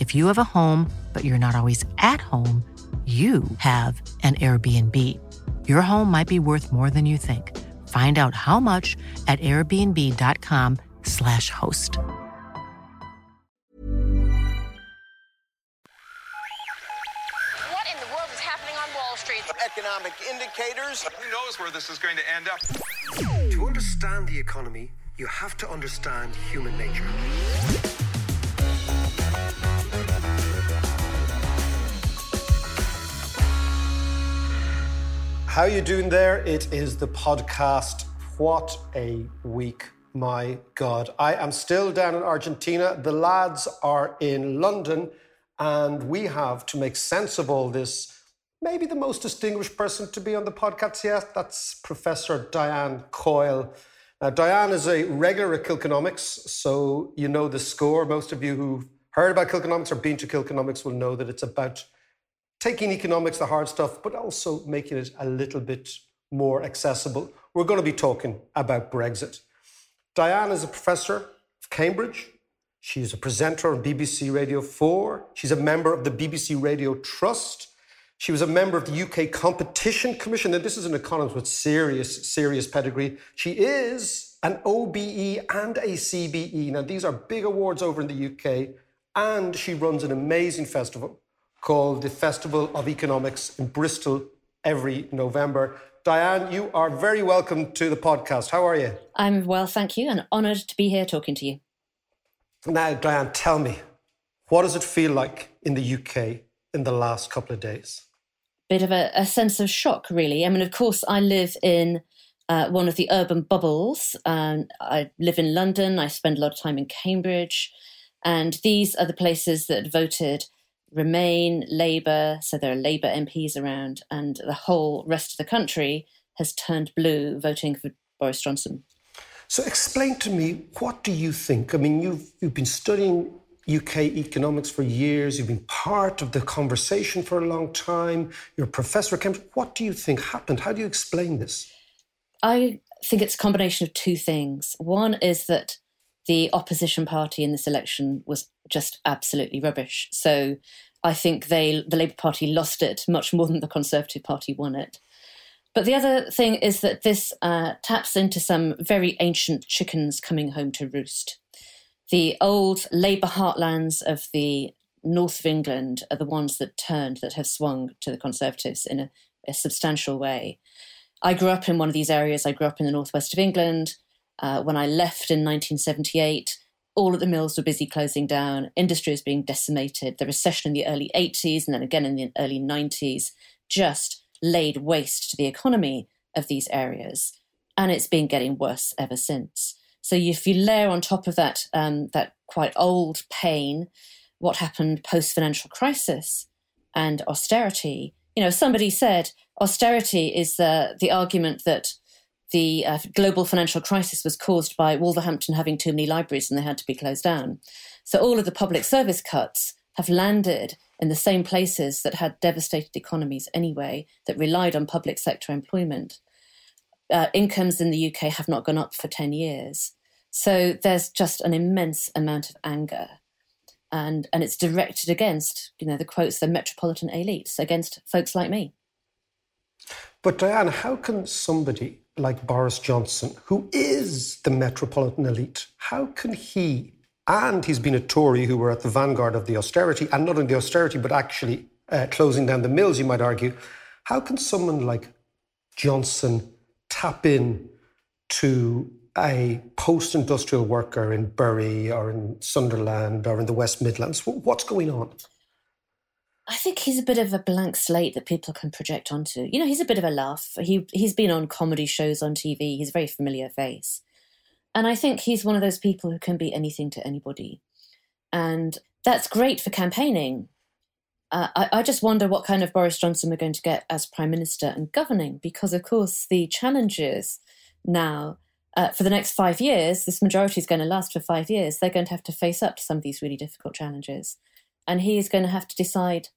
If you have a home, but you're not always at home, you have an Airbnb. Your home might be worth more than you think. Find out how much at airbnb.com/host. What in the world is happening on Wall Street? Economic indicators. Who knows where this is going to end up? To understand the economy, you have to understand human nature. How you doing there? It is the podcast. What a week. My God. I am still down in Argentina. The lads are in London, and we have to make sense of all this. Maybe the most distinguished person to be on the podcast yet. That's Professor Diane Coyle. Now, Diane is a regular at Kilkenomics, so you know the score. Most of you who've heard about Kilkenomics or been to Kilkenomics will know that it's about taking economics, the hard stuff, but also making it a little bit more accessible. We're going to be talking about Brexit. Diane is a professor of Cambridge. She's a presenter on BBC Radio 4. She's a member of the BBC Radio Trust. She was a member of the UK Competition Commission. And this is an economist with serious, serious pedigree. She is an OBE and a CBE. Now, these are big awards over in the UK. And she runs an amazing festival called the Festival of Economics in Bristol every November. Diane, you are very welcome to the podcast. How are you? I'm well, thank you, and honoured to be here talking to you. Now, Diane, tell me, what does it feel like in the UK in the last couple of days? Bit of a sense of shock, really. I mean, of course, I live in one of the urban bubbles. I live in London. I spend a lot of time in Cambridge. And these are the places that voted Remain, Labour, so there are Labour MPs around, and the whole rest of the country has turned blue voting for Boris Johnson. So explain to me, what do you think? I mean, you've been studying UK economics for years, you've been part of the conversation for a long time, you're a professor at Cambridge. What do you think happened? How do you explain this? I think it's a combination of two things. One is that the opposition party in this election was just absolutely rubbish. So I think the Labour Party lost it much more than the Conservative Party won it. But the other thing is that this taps into some very ancient chickens coming home to roost. The old Labour heartlands of the north of England are the ones that turned, that have swung to the Conservatives in a substantial way. I grew up in one of these areas. I grew up in the northwest of England. When I left in 1978, all of the mills were busy closing down, industry was being decimated, the recession in the early 80s and then again in the early 90s just laid waste to the economy of these areas. And it's been getting worse ever since. So if you layer on top of that, that quite old pain, what happened post-financial crisis and austerity, you know, somebody said austerity is the argument that the global financial crisis was caused by Wolverhampton having too many libraries and they had to be closed down. So all of the public service cuts have landed in the same places that had devastated economies anyway, that relied on public sector employment. Incomes in the UK have not gone up for 10 years. So there's just an immense amount of anger. And it's directed against, you know, the quotes, the metropolitan elites, against folks like me. But Diane, how can somebody like Boris Johnson, who is the metropolitan elite, how can he, and he's been a Tory who were at the vanguard of the austerity, and not only the austerity, but actually closing down the mills, you might argue. How can someone like Johnson tap in to a post-industrial worker in Bury or in Sunderland or in the West Midlands? What's going on? I think he's a bit of a blank slate that people can project onto. You know, he's a bit of a laugh. He's been on comedy shows on TV. He's a very familiar face. And I think he's one of those people who can be anything to anybody. And that's great for campaigning. I just wonder what kind of Boris Johnson we're going to get as Prime Minister and governing, because, of course, the challenges now for the next 5 years, this majority is going to last for 5 years. They're going to have to face up to some of these really difficult challenges. And he is going to have to decide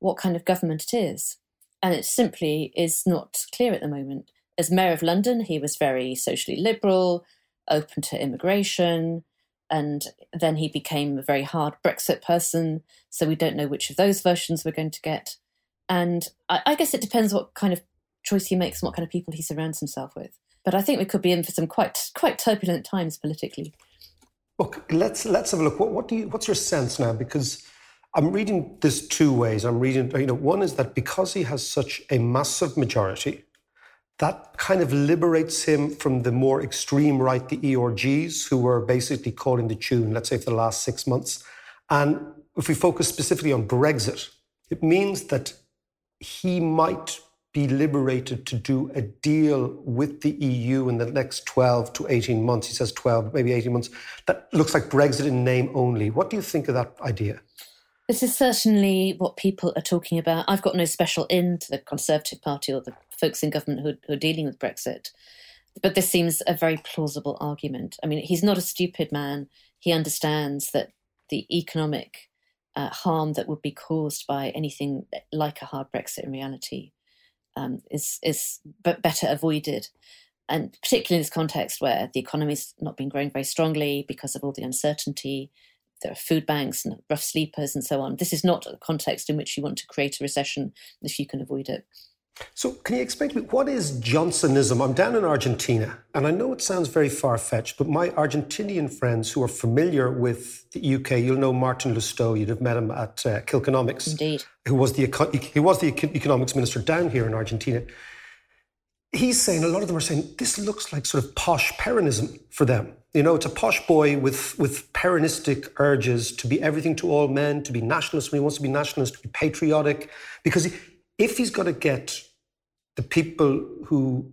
what kind of government it is. And it simply is not clear at the moment. As Mayor of London, he was very socially liberal, open to immigration, and then he became a very hard Brexit person, so we don't know which of those versions we're going to get. And I guess it depends what kind of choice he makes and what kind of people he surrounds himself with. But I think we could be in for some quite turbulent times politically. Look, let's have a look. What's your sense now? Because I'm reading this two ways. I'm reading, one is that because he has such a massive majority, that kind of liberates him from the more extreme right, the ERGs, who were basically calling the tune, let's say, for the last 6 months. And if we focus specifically on Brexit, it means that he might be liberated to do a deal with the EU in the next 12 to 18 months. He says 12, maybe 18 months. That looks like Brexit in name only. What do you think of that idea? This is certainly what people are talking about. I've got no special in to the Conservative Party or the folks in government who are dealing with Brexit. But this seems a very plausible argument. I mean, he's not a stupid man. He understands that the economic harm that would be caused by anything like a hard Brexit in reality is better avoided. And particularly in this context where the economy's not been growing very strongly because of all the uncertainty. There are food banks and rough sleepers and so on. This is not a context in which you want to create a recession if you can avoid it. So can you explain to me, what is Johnsonism? I'm down in Argentina, and I know it sounds very far-fetched, but my Argentinian friends who are familiar with the UK, you'll know Martin Lustow, you'd have met him at Kilkenomics. Indeed. He was the economics minister down here in Argentina. He's saying, a lot of them are saying, this looks like sort of posh Peronism for them. You know, it's a posh boy with Peronistic urges to be everything to all men, to be nationalist when he wants to be nationalist, to be patriotic. Because if he's got to get the people who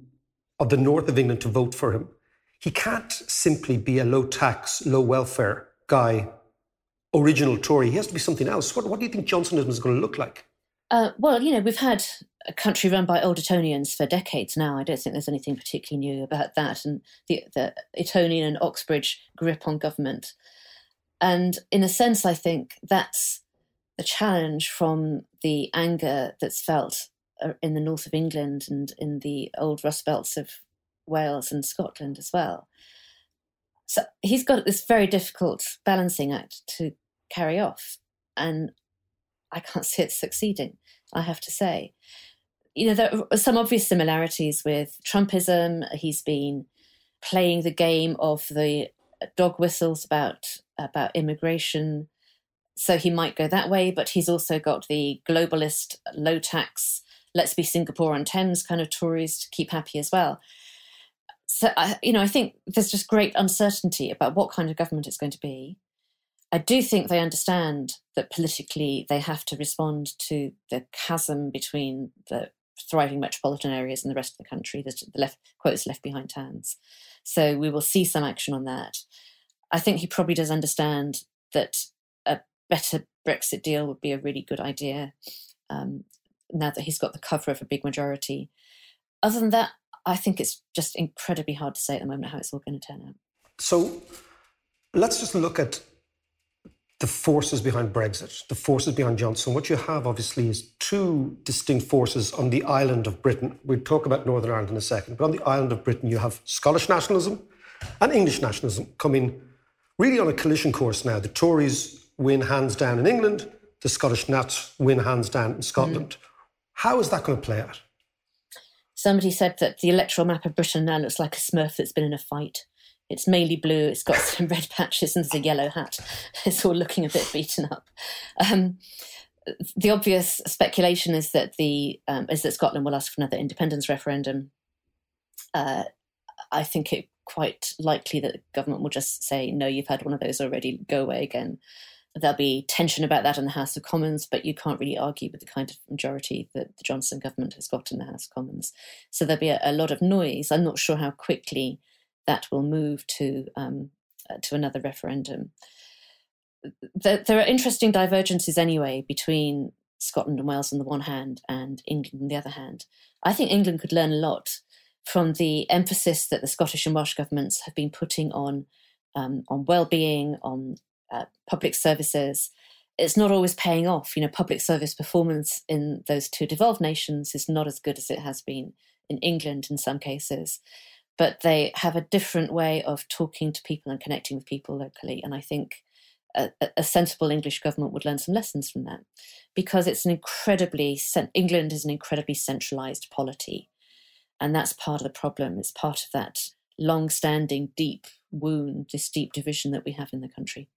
of the north of England to vote for him, he can't simply be a low-tax, low-welfare guy, original Tory. He has to be something else. What do you think Johnsonism is going to look like? Well, we've had a country run by old Etonians for decades now. I don't think there's anything particularly new about that. And the Etonian and Oxbridge grip on government. And in a sense, I think that's a challenge from the anger that's felt in the north of England and in the old rust belts of Wales and Scotland as well. So he's got this very difficult balancing act to carry off. And I can't see it succeeding, I have to say. There are some obvious similarities with Trumpism. He's been playing the game of the dog whistles about immigration. So he might go that way, but he's also got the globalist, low tax, let's be Singapore on Thames kind of Tories to keep happy as well. So, I think there's just great uncertainty about what kind of government it's going to be. I do think they understand that politically they have to respond to the chasm between the thriving metropolitan areas and the rest of the country, the left, quotes, left behind hands. So we will see some action on that. I think he probably does understand that a better Brexit deal would be a really good idea now that he's got the cover of a big majority. Other than that, I think it's just incredibly hard to say at the moment how it's all going to turn out. So let's just look at the forces behind Brexit, the forces behind Johnson. What you have, obviously, is two distinct forces on the island of Britain. We'll talk about Northern Ireland in a second. But on the island of Britain, you have Scottish nationalism and English nationalism coming really on a collision course now. The Tories win hands down in England. The Scottish Nats win hands down in Scotland. How is that going to play out? Somebody said that the electoral map of Britain now looks like a Smurf that's been in a fight. It's mainly blue, it's got some red patches and there's a yellow hat. It's all looking a bit beaten up. the obvious speculation is that Scotland will ask for another independence referendum. I think it quite likely that the government will just say, no, you've had one of those already, go away again. There'll be tension about that in the House of Commons, but you can't really argue with the kind of majority that the Johnson government has got in the House of Commons. So there'll be a lot of noise. I'm not sure how quickly that will move to another referendum. There are interesting divergences anyway between Scotland and Wales on the one hand and England on the other hand. I think England could learn a lot from the emphasis that the Scottish and Welsh governments have been putting on well-being, on public services. It's not always paying off. You know, public service performance in those two devolved nations is not as good as it has been in England in some cases. But they have a different way of talking to people and connecting with people locally. And I think a sensible English government would learn some lessons from that, because it's England is an incredibly centralised polity. And that's part of the problem. It's part of that long-standing deep wound, this deep division that we have in the country.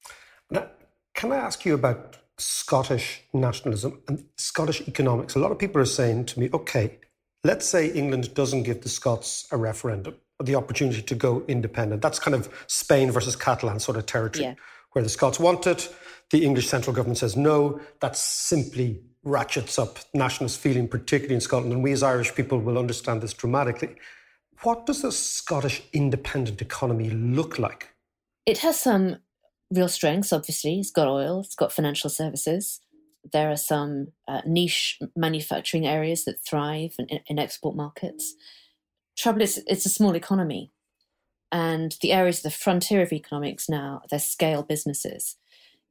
Now, can I ask you about Scottish nationalism and Scottish economics? A lot of people are saying to me, OK, let's say England doesn't give the Scots a referendum, or the opportunity to go independent. That's kind of Spain versus Catalan sort of territory, where the Scots want it. The English central government says no. That simply ratchets up nationalist feeling, particularly in Scotland. And we as Irish people will understand this dramatically. What does the Scottish independent economy look like? It has some real strengths, obviously. It's got oil, it's got financial services. There are some niche manufacturing areas that thrive in export markets. Trouble is, it's a small economy. And the areas of the frontier of economics now, they're scale businesses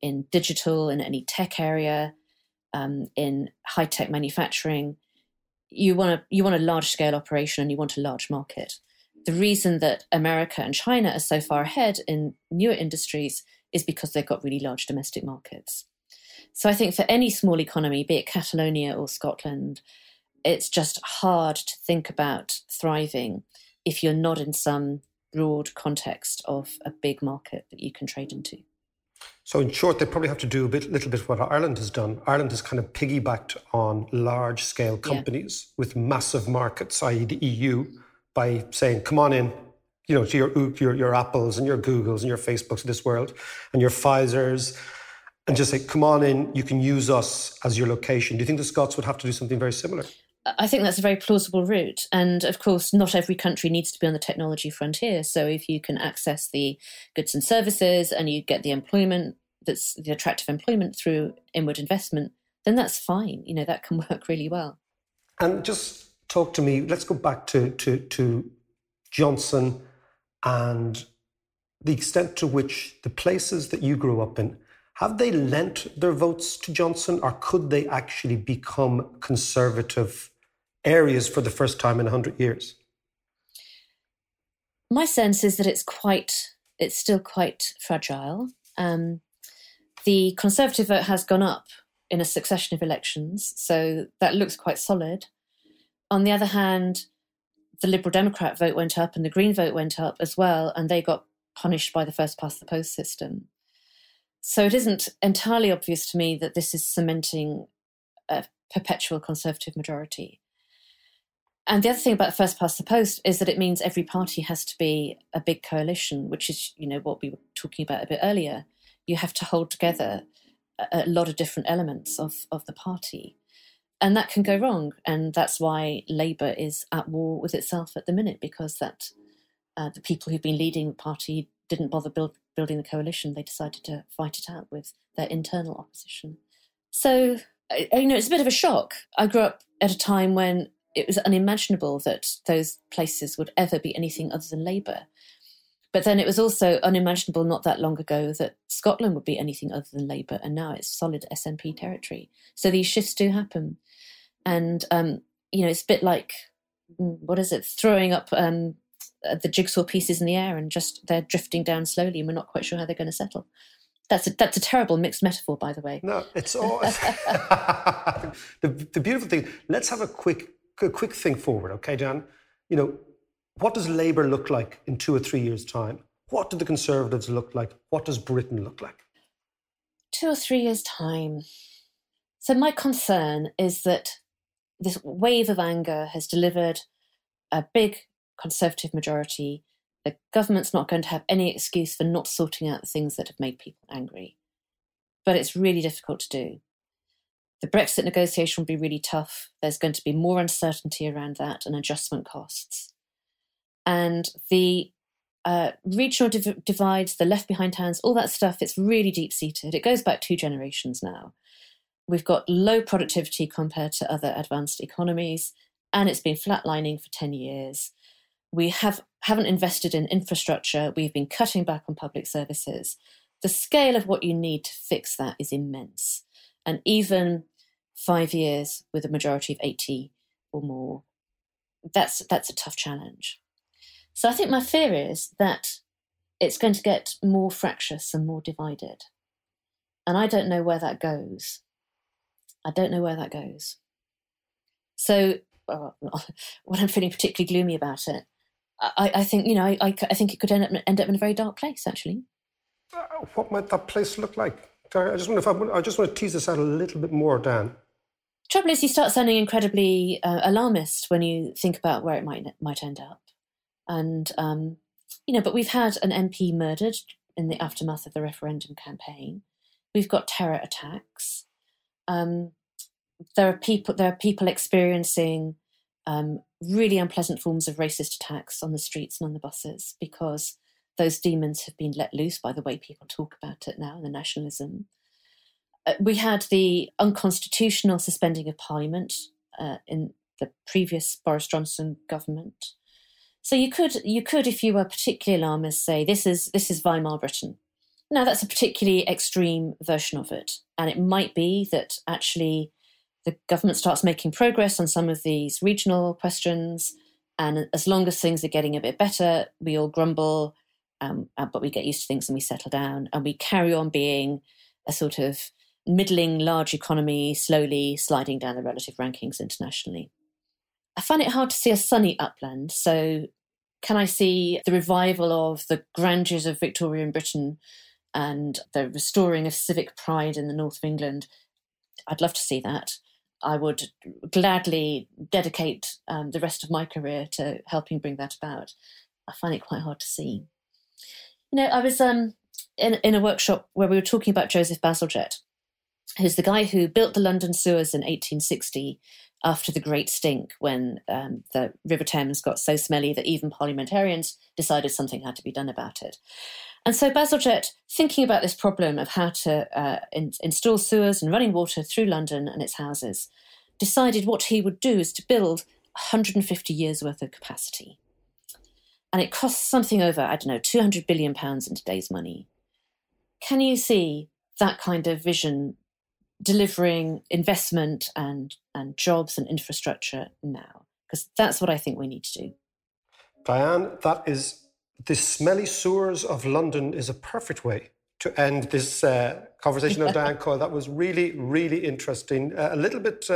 in digital, in any tech area, in high-tech manufacturing. You want a large-scale operation and you want a large market. The reason that America and China are so far ahead in newer industries is because they've got really large domestic markets. So I think for any small economy, be it Catalonia or Scotland, it's just hard to think about thriving if you're not in some broad context of a big market that you can trade into. So in short, they probably have to do a little bit what Ireland has done. Ireland has kind of piggybacked on large-scale companies with massive markets, i.e. the EU, by saying, come on in, you know, to your Apples and your Googles and your Facebooks of this world and your Pfizers, and just say, come on in, you can use us as your location. Do you think the Scots would have to do something very similar? I think that's a very plausible route. And of course, not every country needs to be on the technology frontier. So if you can access the goods and services and you get the employment, that's the attractive employment through inward investment, then that's fine. You know, that can work really well. And just talk to me, let's go back to Johnson and the extent to which the places that you grew up in, have they lent their votes to Johnson, or could they actually become conservative areas for the first time in 100 years? My sense is that it's still quite fragile. The Conservative vote has gone up in a succession of elections, so that looks quite solid. On the other hand, the Liberal Democrat vote went up and the Green vote went up as well, and they got punished by the first-past-the-post system. So it isn't entirely obvious to me that this is cementing a perpetual Conservative majority. And the other thing about first-past-the-post is that it means every party has to be a big coalition, which is, you know, what we were talking about a bit earlier. You have to hold together a lot of different elements of the party. And that can go wrong. And that's why Labour is at war with itself at the minute, because that the people who've been leading the party didn't bother building the coalition. They decided to fight it out with their internal opposition. So, you know, it's a bit of a shock. I grew up at a time when it was unimaginable that those places would ever be anything other than Labour. But then it was also unimaginable not that long ago that Scotland would be anything other than Labour, and now it's solid SNP territory. So these shifts do happen. And, you know, it's a bit like, throwing up the jigsaw pieces in the air, and just they're drifting down slowly and we're not quite sure how they're going to settle. That's a terrible mixed metaphor, by the way. No, it's all... the beautiful thing, let's have a quick think forward, okay, Dan? You know, what does Labour look like in 2 or 3 years' time? What do the Conservatives look like? What does Britain look like? 2 or 3 years' time. So my concern is that this wave of anger has delivered a big Conservative majority. The government's not going to have any excuse for not sorting out the things that have made people angry. But it's really difficult to do. The Brexit negotiation will be really tough. There's going to be more uncertainty around that and adjustment costs. And the regional divides, the left behind hands, all that stuff, it's really deep-seated. It goes back 2 generations now. We've got low productivity compared to other advanced economies, and it's been flatlining for 10 years. We haven't invested in infrastructure. We've been cutting back on public services. The scale of what you need to fix that is immense. And even 5 years with a majority of 80 or more, that's a tough challenge. So I think my fear is that it's going to get more fractious and more divided. And I don't know where that goes. So what I'm feeling particularly gloomy about it, I think it could end up in a very dark place, actually. What might that place look like? I just want to tease this out a little bit more, Dan. Trouble is, you start sounding incredibly alarmist when you think about where it might end up. And, but we've had an MP murdered in the aftermath of the referendum campaign. We've got terror attacks. There are people experiencing really unpleasant forms of racist attacks on the streets and on the buses because those demons have been let loose by the way people talk about it now, the nationalism. We had the unconstitutional suspending of Parliament in the previous Boris Johnson government. So you could, if you were particularly alarmist, say this is Weimar Britain. Now, that's a particularly extreme version of it. And it might be that actually the government starts making progress on some of these regional questions. And as long as things are getting a bit better, we all grumble, but we get used to things and we settle down. And we carry on being a sort of middling large economy, slowly sliding down the relative rankings internationally. I find it hard to see a sunny upland. So can I see the revival of the grandeurs of Victorian Britain and the restoring of civic pride in the north of England? I'd love to see that. I would gladly dedicate the rest of my career to helping bring that about. I find it quite hard to see. I was in a workshop where we were talking about Joseph Bazalgette, who's the guy who built the London sewers in 1860 after the Great Stink, when the River Thames got so smelly that even parliamentarians decided something had to be done about it. And so Bazalgette, thinking about this problem of how to install sewers and running water through London and its houses, decided what he would do is to build 150 years' worth of capacity. And it costs something over, £200 billion in today's money. Can you see that kind of vision delivering investment and jobs and infrastructure now? Because that's what I think we need to do. Diane, that is... The smelly sewers of London is a perfect way to end this conversation on Diane Coyle. That was really, really interesting. A little bit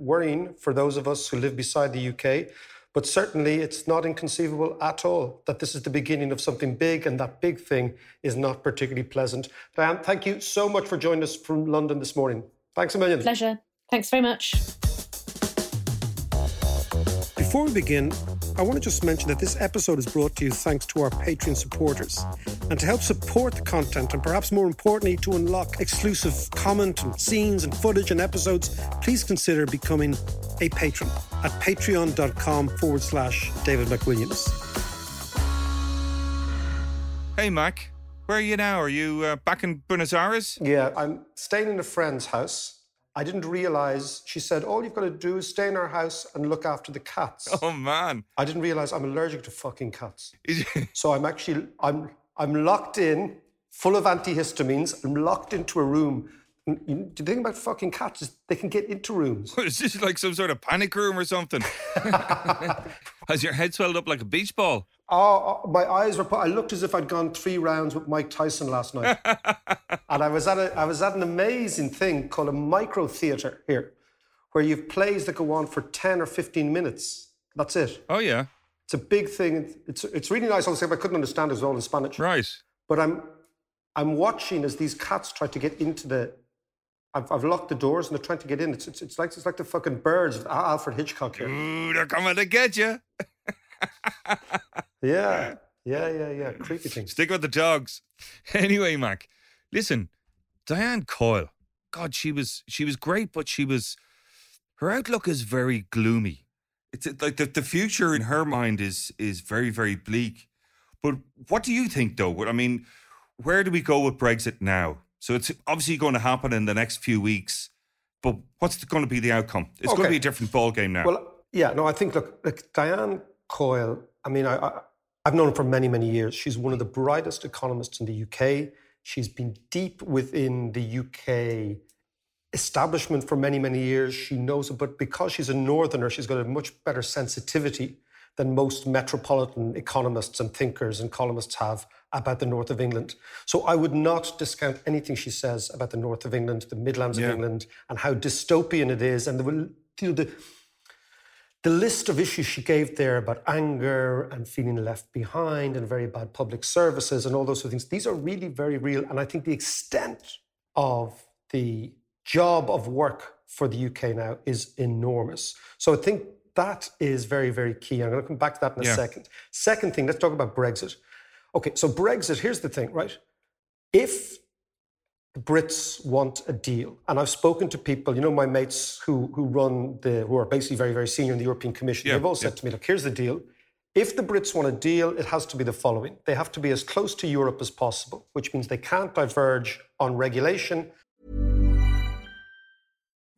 worrying for those of us who live beside the UK, but certainly it's not inconceivable at all that this is the beginning of something big, and that big thing is not particularly pleasant. Diane, thank you so much for joining us from London this morning. Thanks a million. Pleasure. Thanks very much. Before we begin, I want to just mention that this episode is brought to you thanks to our Patreon supporters. And to help support the content, and perhaps more importantly, to unlock exclusive comment and scenes and footage and episodes, please consider becoming a patron at patreon.com/David McWilliams. Hey, Mac, where are you now? Are you back in Buenos Aires? Yeah, I'm staying in a friend's house. I didn't realise, she said, all you've got to do is stay in our house and look after the cats. Oh, man. I didn't realise I'm allergic to fucking cats. So I'm locked in, full of antihistamines. I'm locked into a room. And the thing about fucking cats is they can get into rooms. Is this like some sort of panic room or something? Has your head swelled up like a beach ball? Oh, my eyes were... I looked as if I'd gone 3 rounds with Mike Tyson last night. And I was at an amazing thing called a micro theatre here, where you have plays that go on for 10 or 15 minutes. That's it. Oh, yeah. It's a big thing. It's really nice. I couldn't understand it. It was all in Spanish. Right. But I'm watching as these cats try to get into the I've locked the doors and they're trying to get in. It's like the fucking birds of Alfred Hitchcock here. Ooh, they're coming to get you. Yeah. Creepy things. Stick with the dogs. Anyway, Mac, listen, Diane Coyle, God, she was great, but her outlook is very gloomy. It's like the future in her mind is very, very bleak. But what do you think, though? I mean, where do we go with Brexit now? So it's obviously going to happen in the next few weeks. But what's going to be the outcome? It's going to be a different ballgame now. Well, yeah, no, I think, look, Diane Coyle, I mean, I've known her for many, many years. She's one of the brightest economists in the UK. She's been deep within the UK establishment for many, many years. She knows it, but because she's a northerner, she's got a much better sensitivity than most metropolitan economists and thinkers and columnists have about the north of England. So I would not discount anything she says about the north of England, the Midlands of England, and how dystopian it is. And the list of issues she gave there about anger and feeling left behind and very bad public services and all those sort of things, these are really very real. And I think the extent of the job of work for the UK now is enormous. So I think that is very, very key. I'm going to come back to that in a second. Second thing, let's talk about Brexit. Okay, so Brexit, here's the thing, right? If the Brits want a deal, and I've spoken to people, you know, my mates who are basically very, very senior in the European Commission, they've all said to me, look, here's the deal. If the Brits want a deal, it has to be the following. They have to be as close to Europe as possible, which means they can't diverge on regulation.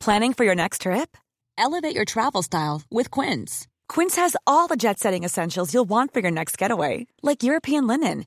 Planning for your next trip? Elevate your travel style with Quince. Quince has all the jet-setting essentials you'll want for your next getaway, like European linen,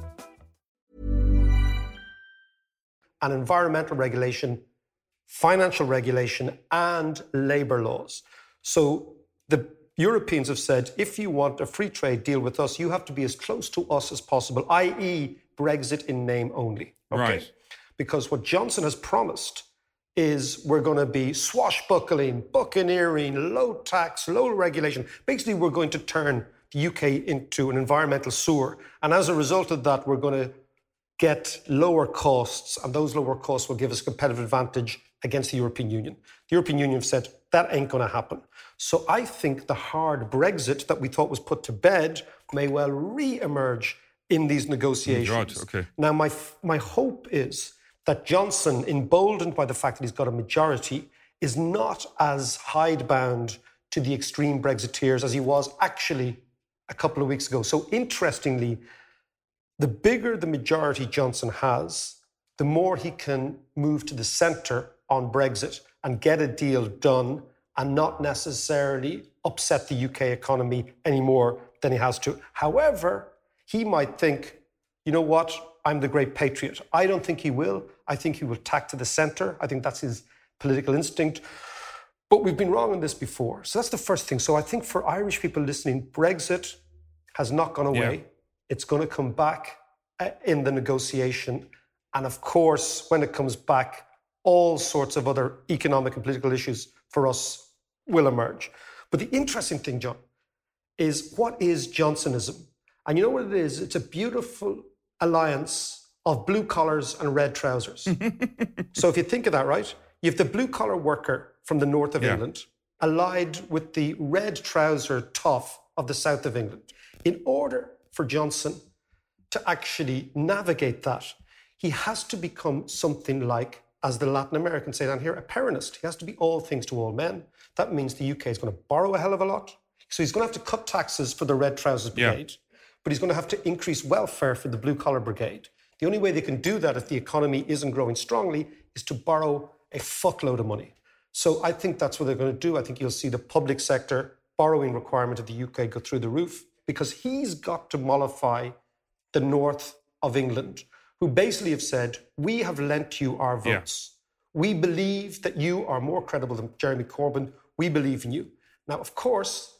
And environmental regulation, financial regulation, and labour laws. So the Europeans have said, if you want a free trade deal with us, you have to be as close to us as possible, i.e. Brexit in name only. Okay? Right. Because what Johnson has promised is we're going to be swashbuckling, buccaneering, low tax, low regulation. Basically, we're going to turn the UK into an environmental sewer. And as a result of that, we're going to get lower costs, and those lower costs will give us a competitive advantage against the European Union. The European Union have said, that ain't going to happen. So I think the hard Brexit that we thought was put to bed may well re-emerge in these negotiations. Right, okay. Now, my hope is that Johnson, emboldened by the fact that he's got a majority, is not as hidebound to the extreme Brexiteers as he was actually a couple of weeks ago. So interestingly, the bigger the majority Johnson has, the more he can move to the centre on Brexit and get a deal done and not necessarily upset the UK economy any more than he has to. However, he might think, you know what, I'm the great patriot. I don't think he will. I think he will tack to the centre. I think that's his political instinct. But we've been wrong on this before. So that's the first thing. So I think for Irish people listening, Brexit has not gone away. Yeah. It's going to come back in the negotiation. And of course, when it comes back, all sorts of other economic and political issues for us will emerge. But the interesting thing, John, is what is Johnsonism? And you know what it is? It's a beautiful alliance of blue collars and red trousers. So if you think of that, right, you have the blue collar worker from the north of England allied with the red trouser toff of the south of England. In order for Johnson to actually navigate that, he has to become something like, as the Latin Americans say down here, a Peronist. He has to be all things to all men. That means the UK is going to borrow a hell of a lot. So he's going to have to cut taxes for the red trousers brigade, but he's going to have to increase welfare for the blue collar brigade. The only way they can do that if the economy isn't growing strongly is to borrow a fuckload of money. So I think that's what they're going to do. I think you'll see the public sector borrowing requirement of the UK go through the roof because he's got to mollify the north of England, who basically have said, we have lent you our votes. Yeah. We believe that you are more credible than Jeremy Corbyn. We believe in you. Now, of course,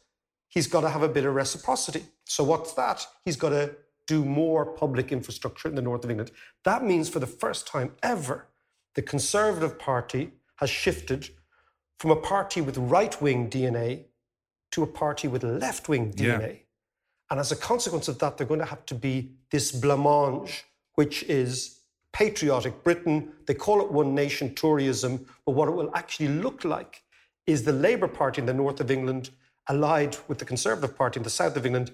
he's got to have a bit of reciprocity. So what's that? He's got to do more public infrastructure in the north of England. That means for the first time ever, the Conservative Party has shifted from a party with right-wing DNA to a party with left-wing DNA. And as a consequence of that, they're going to have to be this blancmange, which is patriotic Britain. They call it One Nation Toryism, but what it will actually look like is the Labour Party in the north of England allied with the Conservative Party in the south of England,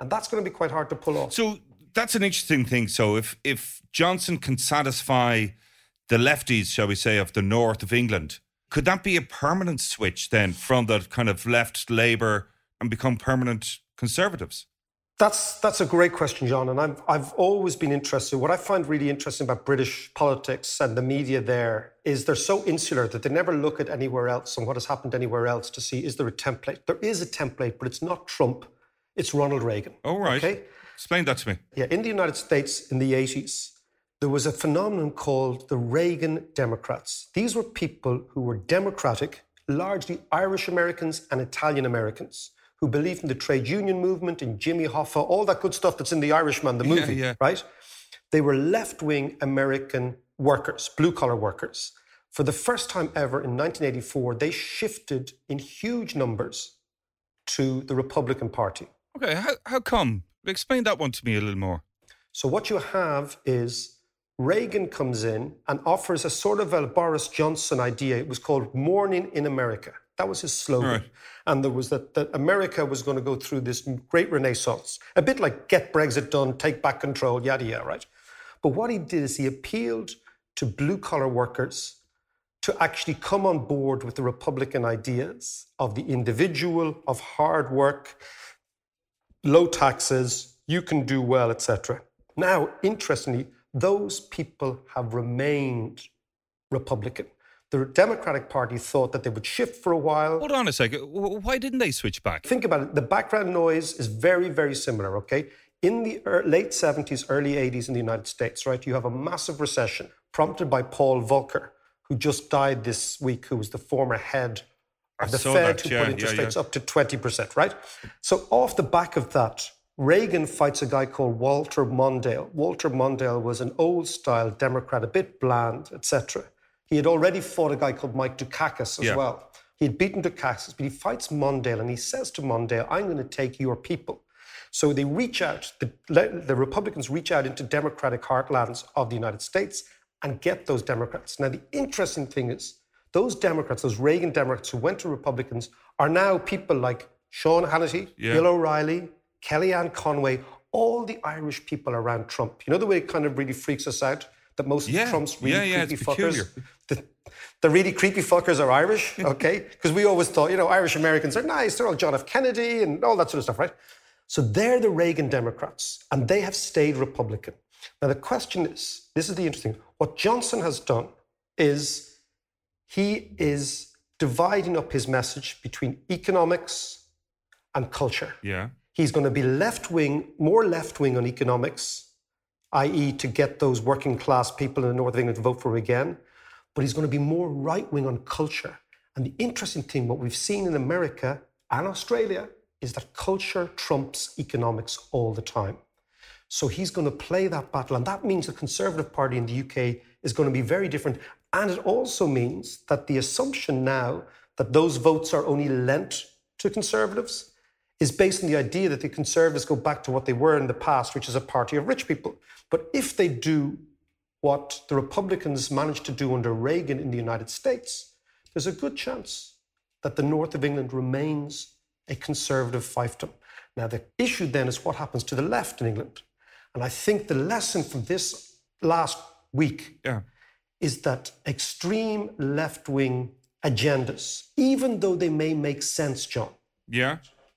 and that's going to be quite hard to pull off. So that's an interesting thing. So if Johnson can satisfy the lefties, shall we say, of the north of England, could that be a permanent switch then from that kind of left Labour and become permanent Conservatives? That's a great question, John, and I've always been interested. What I find really interesting about British politics and the media there is they're so insular that they never look at anywhere else and what has happened anywhere else to see, is there a template? There is a template, but it's not Trump, it's Ronald Reagan. Oh, right. Okay? Explain that to me. Yeah, in the United States in the 80s, there was a phenomenon called the Reagan Democrats. These were people who were democratic, largely Irish Americans and Italian Americans, who believed in the trade union movement, in Jimmy Hoffa, all that good stuff that's in The Irishman, the movie, right? They were left-wing American workers, blue-collar workers. For the first time ever in 1984, they shifted in huge numbers to the Republican Party. Okay, how come? Explain that one to me a little more. So what you have is Reagan comes in and offers a sort of a Boris Johnson idea. It was called Morning in America. That was his slogan. Right. And there was that America was going to go through this great renaissance, a bit like get Brexit done, take back control, yada, yada, right? But what he did is he appealed to blue-collar workers to actually come on board with the Republican ideas of the individual, of hard work, low taxes, you can do well, etc. Now, interestingly, those people have remained Republican. The Democratic Party thought that they would shift for a while. Hold on a second. Why didn't they switch back? Think about it. The background noise is very, very similar, okay? In the late 70s, early 80s in the United States, right, you have a massive recession prompted by Paul Volcker, who just died this week, who was the former head of the Fed, who put interest rates up to 20%, right? So off the back of that, Reagan fights a guy called Walter Mondale. Walter Mondale was an old-style Democrat, a bit bland, etc. He had already fought a guy called Mike Dukakis as well. He had beaten Dukakis, but he fights Mondale and he says to Mondale, I'm going to take your people. So they reach out, the Republicans reach out into democratic heartlands of the United States and get those Democrats. Now, the interesting thing is those Democrats, those Reagan Democrats who went to Republicans are now people like Sean Hannity, Bill O'Reilly, Kellyanne Conway, all the Irish people around Trump. You know the way it kind of really freaks us out? That most of Trump's really creepy fuckers, the really creepy fuckers are Irish, okay? Because we always thought, you know, Irish Americans are nice, they're all John F. Kennedy and all that sort of stuff, right? So they're the Reagan Democrats, and they have stayed Republican. Now, the question is, this is the interesting, what Johnson has done is he is dividing up his message between economics and culture. Yeah. He's going to be left-wing, more left-wing on economics, i.e. to get those working class people in the north of England to vote for him again. But he's going to be more right-wing on culture. And the interesting thing, what we've seen in America and Australia, is that culture trumps economics all the time. So he's going to play that battle. And that means the Conservative Party in the UK is going to be very different. And it also means that the assumption now that those votes are only lent to Conservatives is based on the idea that the Conservatives go back to what they were in the past, which is a party of rich people. But if they do what the Republicans managed to do under Reagan in the United States, there's a good chance that the north of England remains a Conservative fiefdom. Now, the issue then is what happens to the left in England. And I think the lesson from this last week is that extreme left-wing agendas, even though they may make sense, John,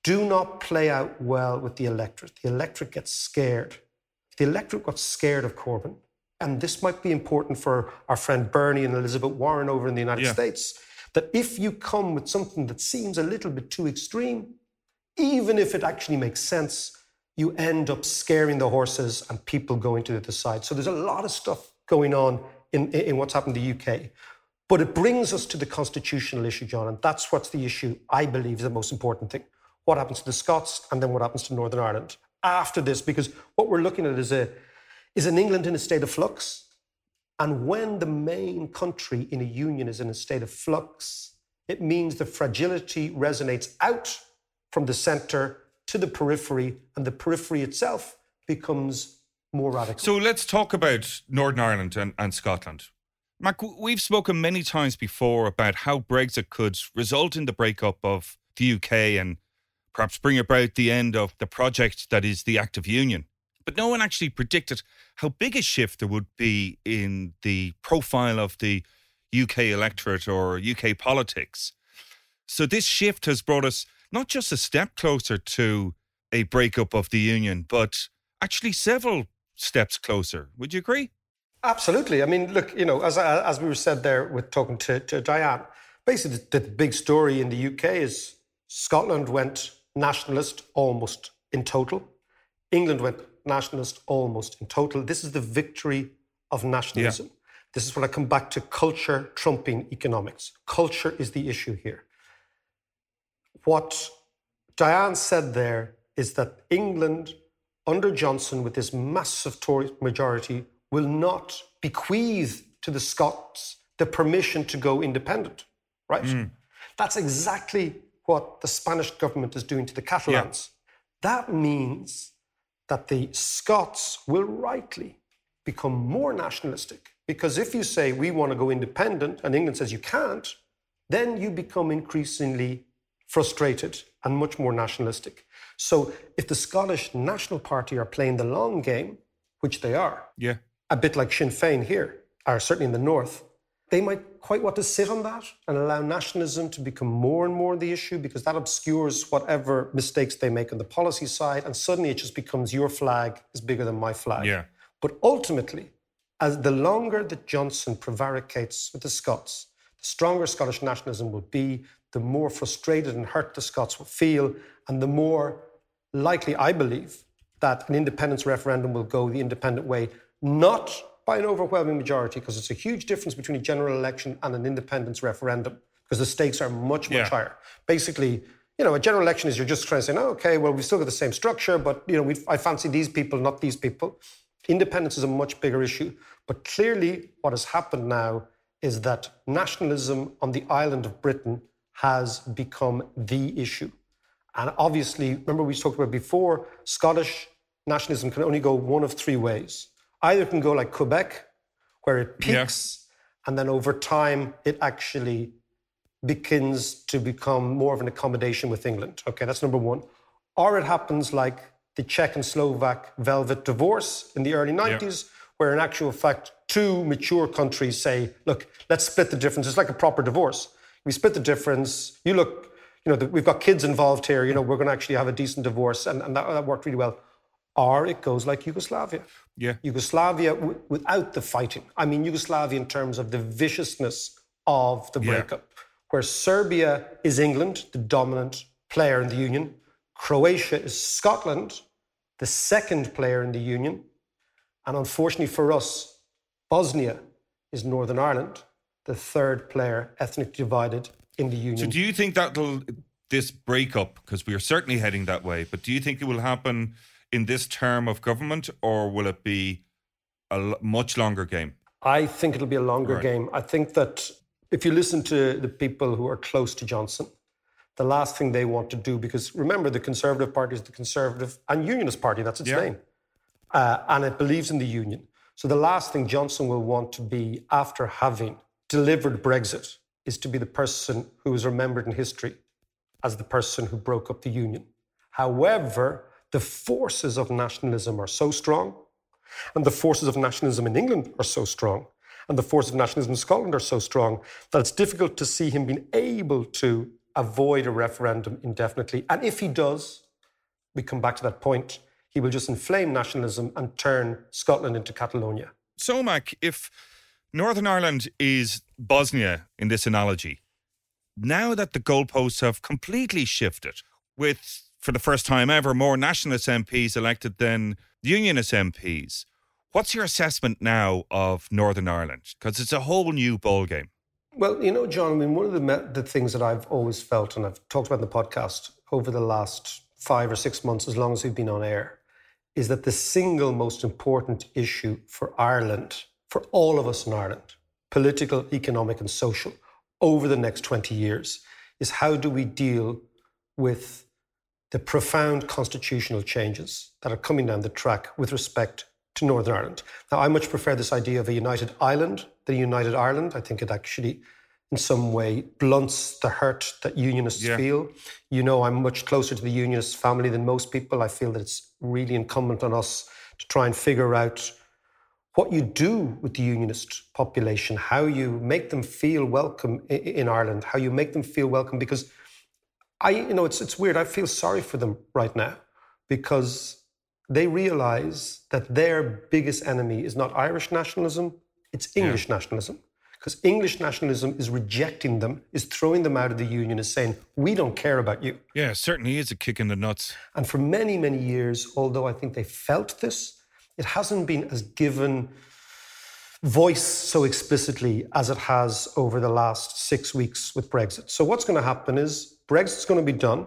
do not play out well with the electorate. The electorate gets scared. The electorate got scared of Corbyn. And this might be important for our friend Bernie and Elizabeth Warren over in the United States, that if you come with something that seems a little bit too extreme, even if it actually makes sense, you end up scaring the horses and people going to the other side. So there's a lot of stuff going on in what's happened in the UK. But it brings us to the constitutional issue, John, and that's what's the issue, I believe, is the most important thing. What happens to the Scots and then what happens to Northern Ireland after this? Because what we're looking at is an England in a state of flux. And when the main country in a union is in a state of flux, it means the fragility resonates out from the centre to the periphery, and the periphery itself becomes more radical. So let's talk about Northern Ireland and Scotland. Mark, we've spoken many times before about how Brexit could result in the breakup of the UK and perhaps bring about the end of the project that is the Act of Union. But no one actually predicted how big a shift there would be in the profile of the UK electorate or UK politics. So this shift has brought us not just a step closer to a breakup of the union, but actually several steps closer. Would you agree? Absolutely. I mean, look, you know, as we were said there with talking to Diane, basically the big story in the UK is Scotland went nationalist almost in total. England went nationalist almost in total. This is the victory of nationalism. Yeah. This is when I come back to culture trumping economics. Culture is the issue here. What Diane said there is that England, under Johnson, with this massive Tory majority, will not bequeath to the Scots the permission to go independent, right? Mm. That's exactly what the Spanish government is doing to the Catalans. Yeah. That means that the Scots will rightly become more nationalistic, because if you say, we want to go independent, and England says you can't, then you become increasingly frustrated and much more nationalistic. So if the Scottish National Party are playing the long game, which they are, a bit like Sinn Féin here, or certainly in the north, they might quite want to sit on that and allow nationalism to become more and more the issue, because that obscures whatever mistakes they make on the policy side, and suddenly it just becomes your flag is bigger than my flag. Yeah. But ultimately, as the longer that Johnson prevaricates with the Scots, the stronger Scottish nationalism will be, the more frustrated and hurt the Scots will feel, and the more likely, I believe, that an independence referendum will go the independent way, not by an overwhelming majority, because it's a huge difference between a general election and an independence referendum, because the stakes are much, much higher. Basically, you know, a general election is you're just trying to say, oh, okay, well, we've still got the same structure, but, you know, I fancy these people, not these people. Independence is a much bigger issue. But clearly what has happened now is that nationalism on the island of Britain has become the issue. And obviously, remember we talked about before, Scottish nationalism can only go one of three ways. Either it can go like Quebec, where it peaks, and then over time, it actually begins to become more of an accommodation with England. Okay, that's number one. Or it happens like the Czech and Slovak velvet divorce in the early 90s, where in actual fact, two mature countries say, look, let's split the difference. It's like a proper divorce. We split the difference. You look, you know, we've got kids involved here. You know, we're going to actually have a decent divorce. And that worked really well. Or it goes like Yugoslavia. Yeah. Yugoslavia without the fighting. I mean, Yugoslavia in terms of the viciousness of the breakup, where Serbia is England, the dominant player in the union. Croatia is Scotland, the second player in the union. And unfortunately for us, Bosnia is Northern Ireland, the third player ethnically divided in the union. So do you think this breakup, because we are certainly heading that way, but do you think it will happen in this term of government, or will it be a much longer game? I think it'll be a longer game. I think that if you listen to the people who are close to Johnson, the last thing they want to do, because remember, the Conservative Party is the Conservative and Unionist Party, that's its name. And it believes in the union. So the last thing Johnson will want to be after having delivered Brexit is to be the person who is remembered in history as the person who broke up the union. However, the forces of nationalism are so strong, and the forces of nationalism in England are so strong, and the forces of nationalism in Scotland are so strong that it's difficult to see him being able to avoid a referendum indefinitely. And if he does, we come back to that point, he will just inflame nationalism and turn Scotland into Catalonia. So, Mac, if Northern Ireland is Bosnia in this analogy, now that the goalposts have completely shifted with, for the first time ever, more nationalist MPs elected than unionist MPs, what's your assessment now of Northern Ireland? Because it's a whole new ballgame. Well, you know, John, I mean, one of the things that I've always felt, and I've talked about in the podcast over the last 5 or 6 months, as long as we've been on air, is that the single most important issue for Ireland, for all of us in Ireland, political, economic and social, over the next 20 years, is how do we deal with the profound constitutional changes that are coming down the track with respect to Northern Ireland. Now, I much prefer this idea of a united Ireland than a united Ireland. I think it actually, in some way, blunts the hurt that unionists feel. You know, I'm much closer to the unionist family than most people. I feel that it's really incumbent on us to try and figure out what you do with the unionist population, how you make them feel welcome in Ireland, how you make them feel welcome, because it's weird. I feel sorry for them right now because they realise that their biggest enemy is not Irish nationalism, it's English nationalism. Because English nationalism is rejecting them, is throwing them out of the union, is saying, we don't care about you. Yeah, it certainly is a kick in the nuts. And for many, many years, although I think they felt this, it hasn't been as given voice so explicitly as it has over the last 6 weeks with Brexit. So what's going to happen is Brexit's going to be done.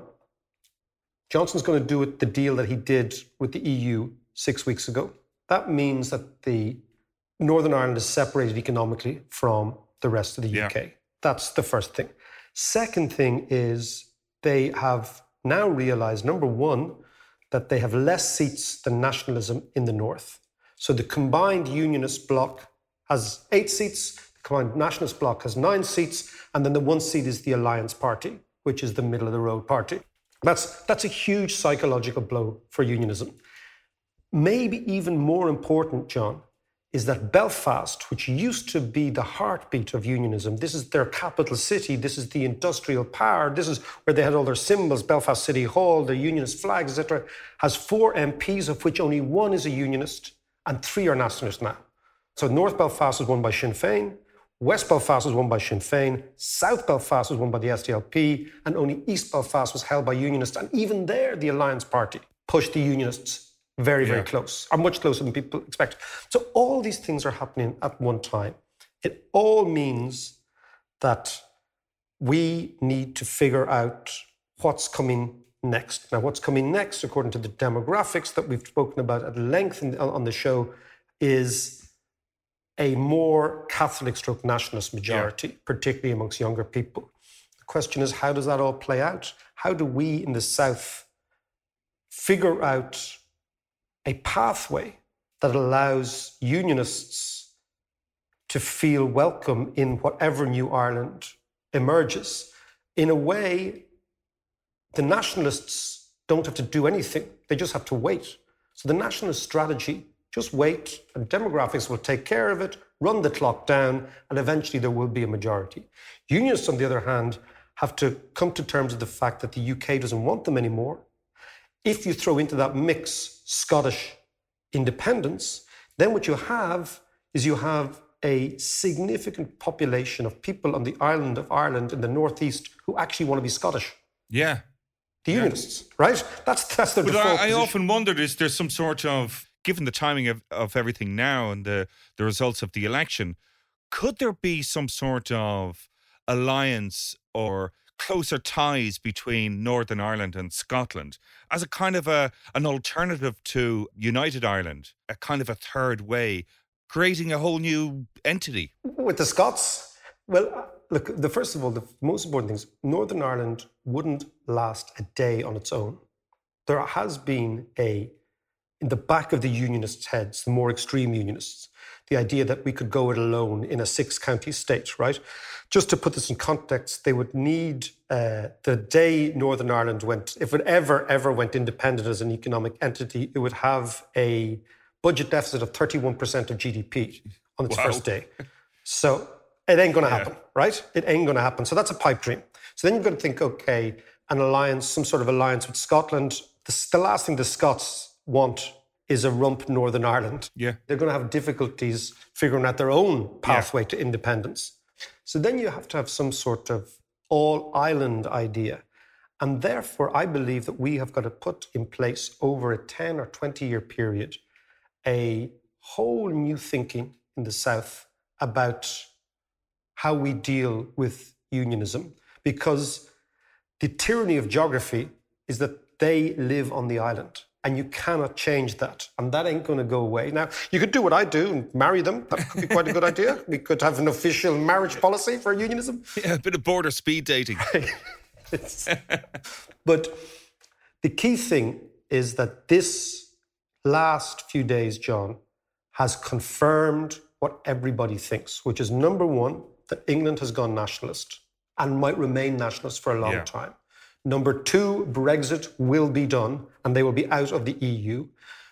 Johnson's going to do the deal that he did with the EU 6 weeks ago. That means that the Northern Ireland is separated economically from the rest of the UK. That's the first thing. Second thing is they have now realised, number one, that they have less seats than nationalism in the north. So the combined unionist bloc has 8 seats, the combined nationalist bloc has 9 seats, and then the one seat is the Alliance Party, which is the middle-of-the-road party. That's a huge psychological blow for unionism. Maybe even more important, John, is that Belfast, which used to be the heartbeat of unionism, this is their capital city, this is the industrial power, this is where they had all their symbols, Belfast City Hall, their unionist flags, etc., has 4 MPs, of which only one is a unionist and 3 are nationalists now. So North Belfast was won by Sinn Féin, West Belfast was won by Sinn Féin, South Belfast was won by the SDLP, and only East Belfast was held by Unionists. And even there, the Alliance Party pushed the Unionists very, very close, or much closer than people expect. So all these things are happening at one time. It all means that we need to figure out what's coming next. Now, what's coming next, according to the demographics that we've spoken about at length on the show, is a more Catholic-stroke nationalist majority, particularly amongst younger people. The question is, how does that all play out? How do we in the South figure out a pathway that allows unionists to feel welcome in whatever new Ireland emerges? In a way, the nationalists don't have to do anything. They just have to wait. So the nationalist strategy, just wait, and demographics will take care of it, run the clock down, and eventually there will be a majority. Unionists, on the other hand, have to come to terms with the fact that the UK doesn't want them anymore. If you throw into that mix Scottish independence, then what you have is you have a significant population of people on the island of Ireland in the northeast who actually want to be Scottish. Yeah. The unionists, right? That's their default position. I often wondered, is there some sort of, given the timing of everything now and the results of the election, could there be some sort of alliance or closer ties between Northern Ireland and Scotland as a kind of an alternative to United Ireland, a kind of a third way, creating a whole new entity? With the Scots? Well, Look, first of all, the most important thing is Northern Ireland wouldn't last a day on its own. There has been in the back of the unionists' heads, the more extreme unionists, the idea that we could go it alone in a six-county state, right? Just to put this in context, they would need the day Northern Ireland went, if it ever went independent as an economic entity, it would have a budget deficit of 31% of GDP on its first day. So it ain't going to happen, right? It ain't going to happen. So that's a pipe dream. So then you've got to think, okay, an alliance, some sort of alliance with Scotland. The last thing the Scots want is a rump Northern Ireland. Yeah. They're going to have difficulties figuring out their own pathway to independence. So then you have to have some sort of all-island idea. And therefore, I believe that we have got to put in place over a 10 or 20-year period a whole new thinking in the South about how we deal with unionism, because the tyranny of geography is that they live on the island and you cannot change that. And that ain't going to go away. Now, you could do what I do and marry them. That could be quite a good idea. We could have an official marriage policy for unionism. Yeah, a bit of border speed dating. But the key thing is that this last few days, John, has confirmed what everybody thinks, which is, number one, that England has gone nationalist and might remain nationalist for a long time. Number two, Brexit will be done and they will be out of the EU.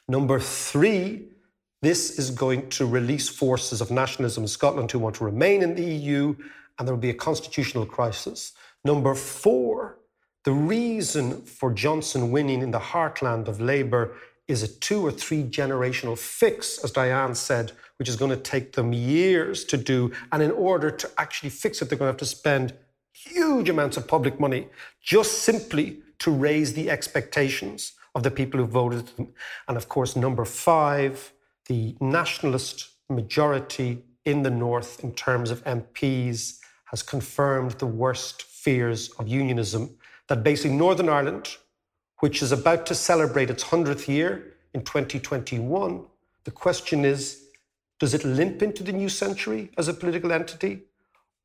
Number three, this is going to release forces of nationalism in Scotland who want to remain in the EU, and there will be a constitutional crisis. Number four, the reason for Johnson winning in the heartland of Labour is a 2 or 3 generational fix, as Diane said, which is going to take them years to do. And in order to actually fix it, they're going to have to spend huge amounts of public money just simply to raise the expectations of the people who voted them. And of course, number five, the nationalist majority in the North in terms of MPs has confirmed the worst fears of unionism, that basically Northern Ireland, which is about to celebrate its 100th year in 2021, the question is, does it limp into the new century as a political entity,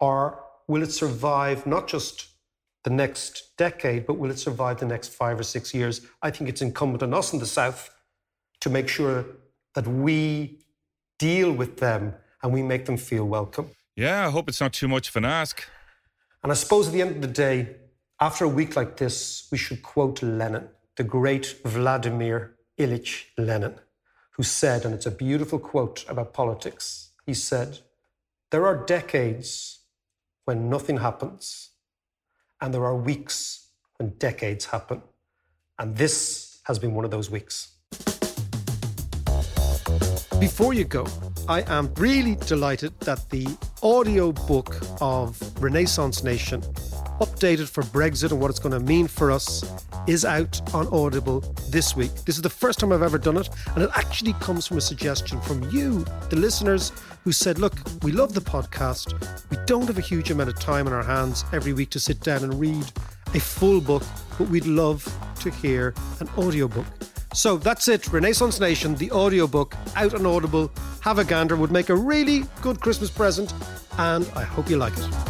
or will it survive not just the next decade, but will it survive the next 5 or 6 years? I think it's incumbent on us in the South to make sure that we deal with them and we make them feel welcome. Yeah, I hope it's not too much of an ask. And I suppose at the end of the day, after a week like this, we should quote Lenin, the great Vladimir Ilyich Lenin, who said, and it's a beautiful quote about politics, he said, "There are decades when nothing happens, and there are weeks when decades happen." And this has been one of those weeks. Before you go, I am really delighted that the audio book of Renaissance Nation, updated for Brexit and what it's going to mean for us, is out on Audible this week. This is the first time I've ever done it, and it actually comes from a suggestion from you, the listeners, who said, look, we love the podcast. We don't have a huge amount of time on our hands every week to sit down and read a full book, but we'd love to hear an audiobook. So that's it, Renaissance Nation, the audiobook, out on Audible. Have a gander, would make a really good Christmas present, and I hope you like it.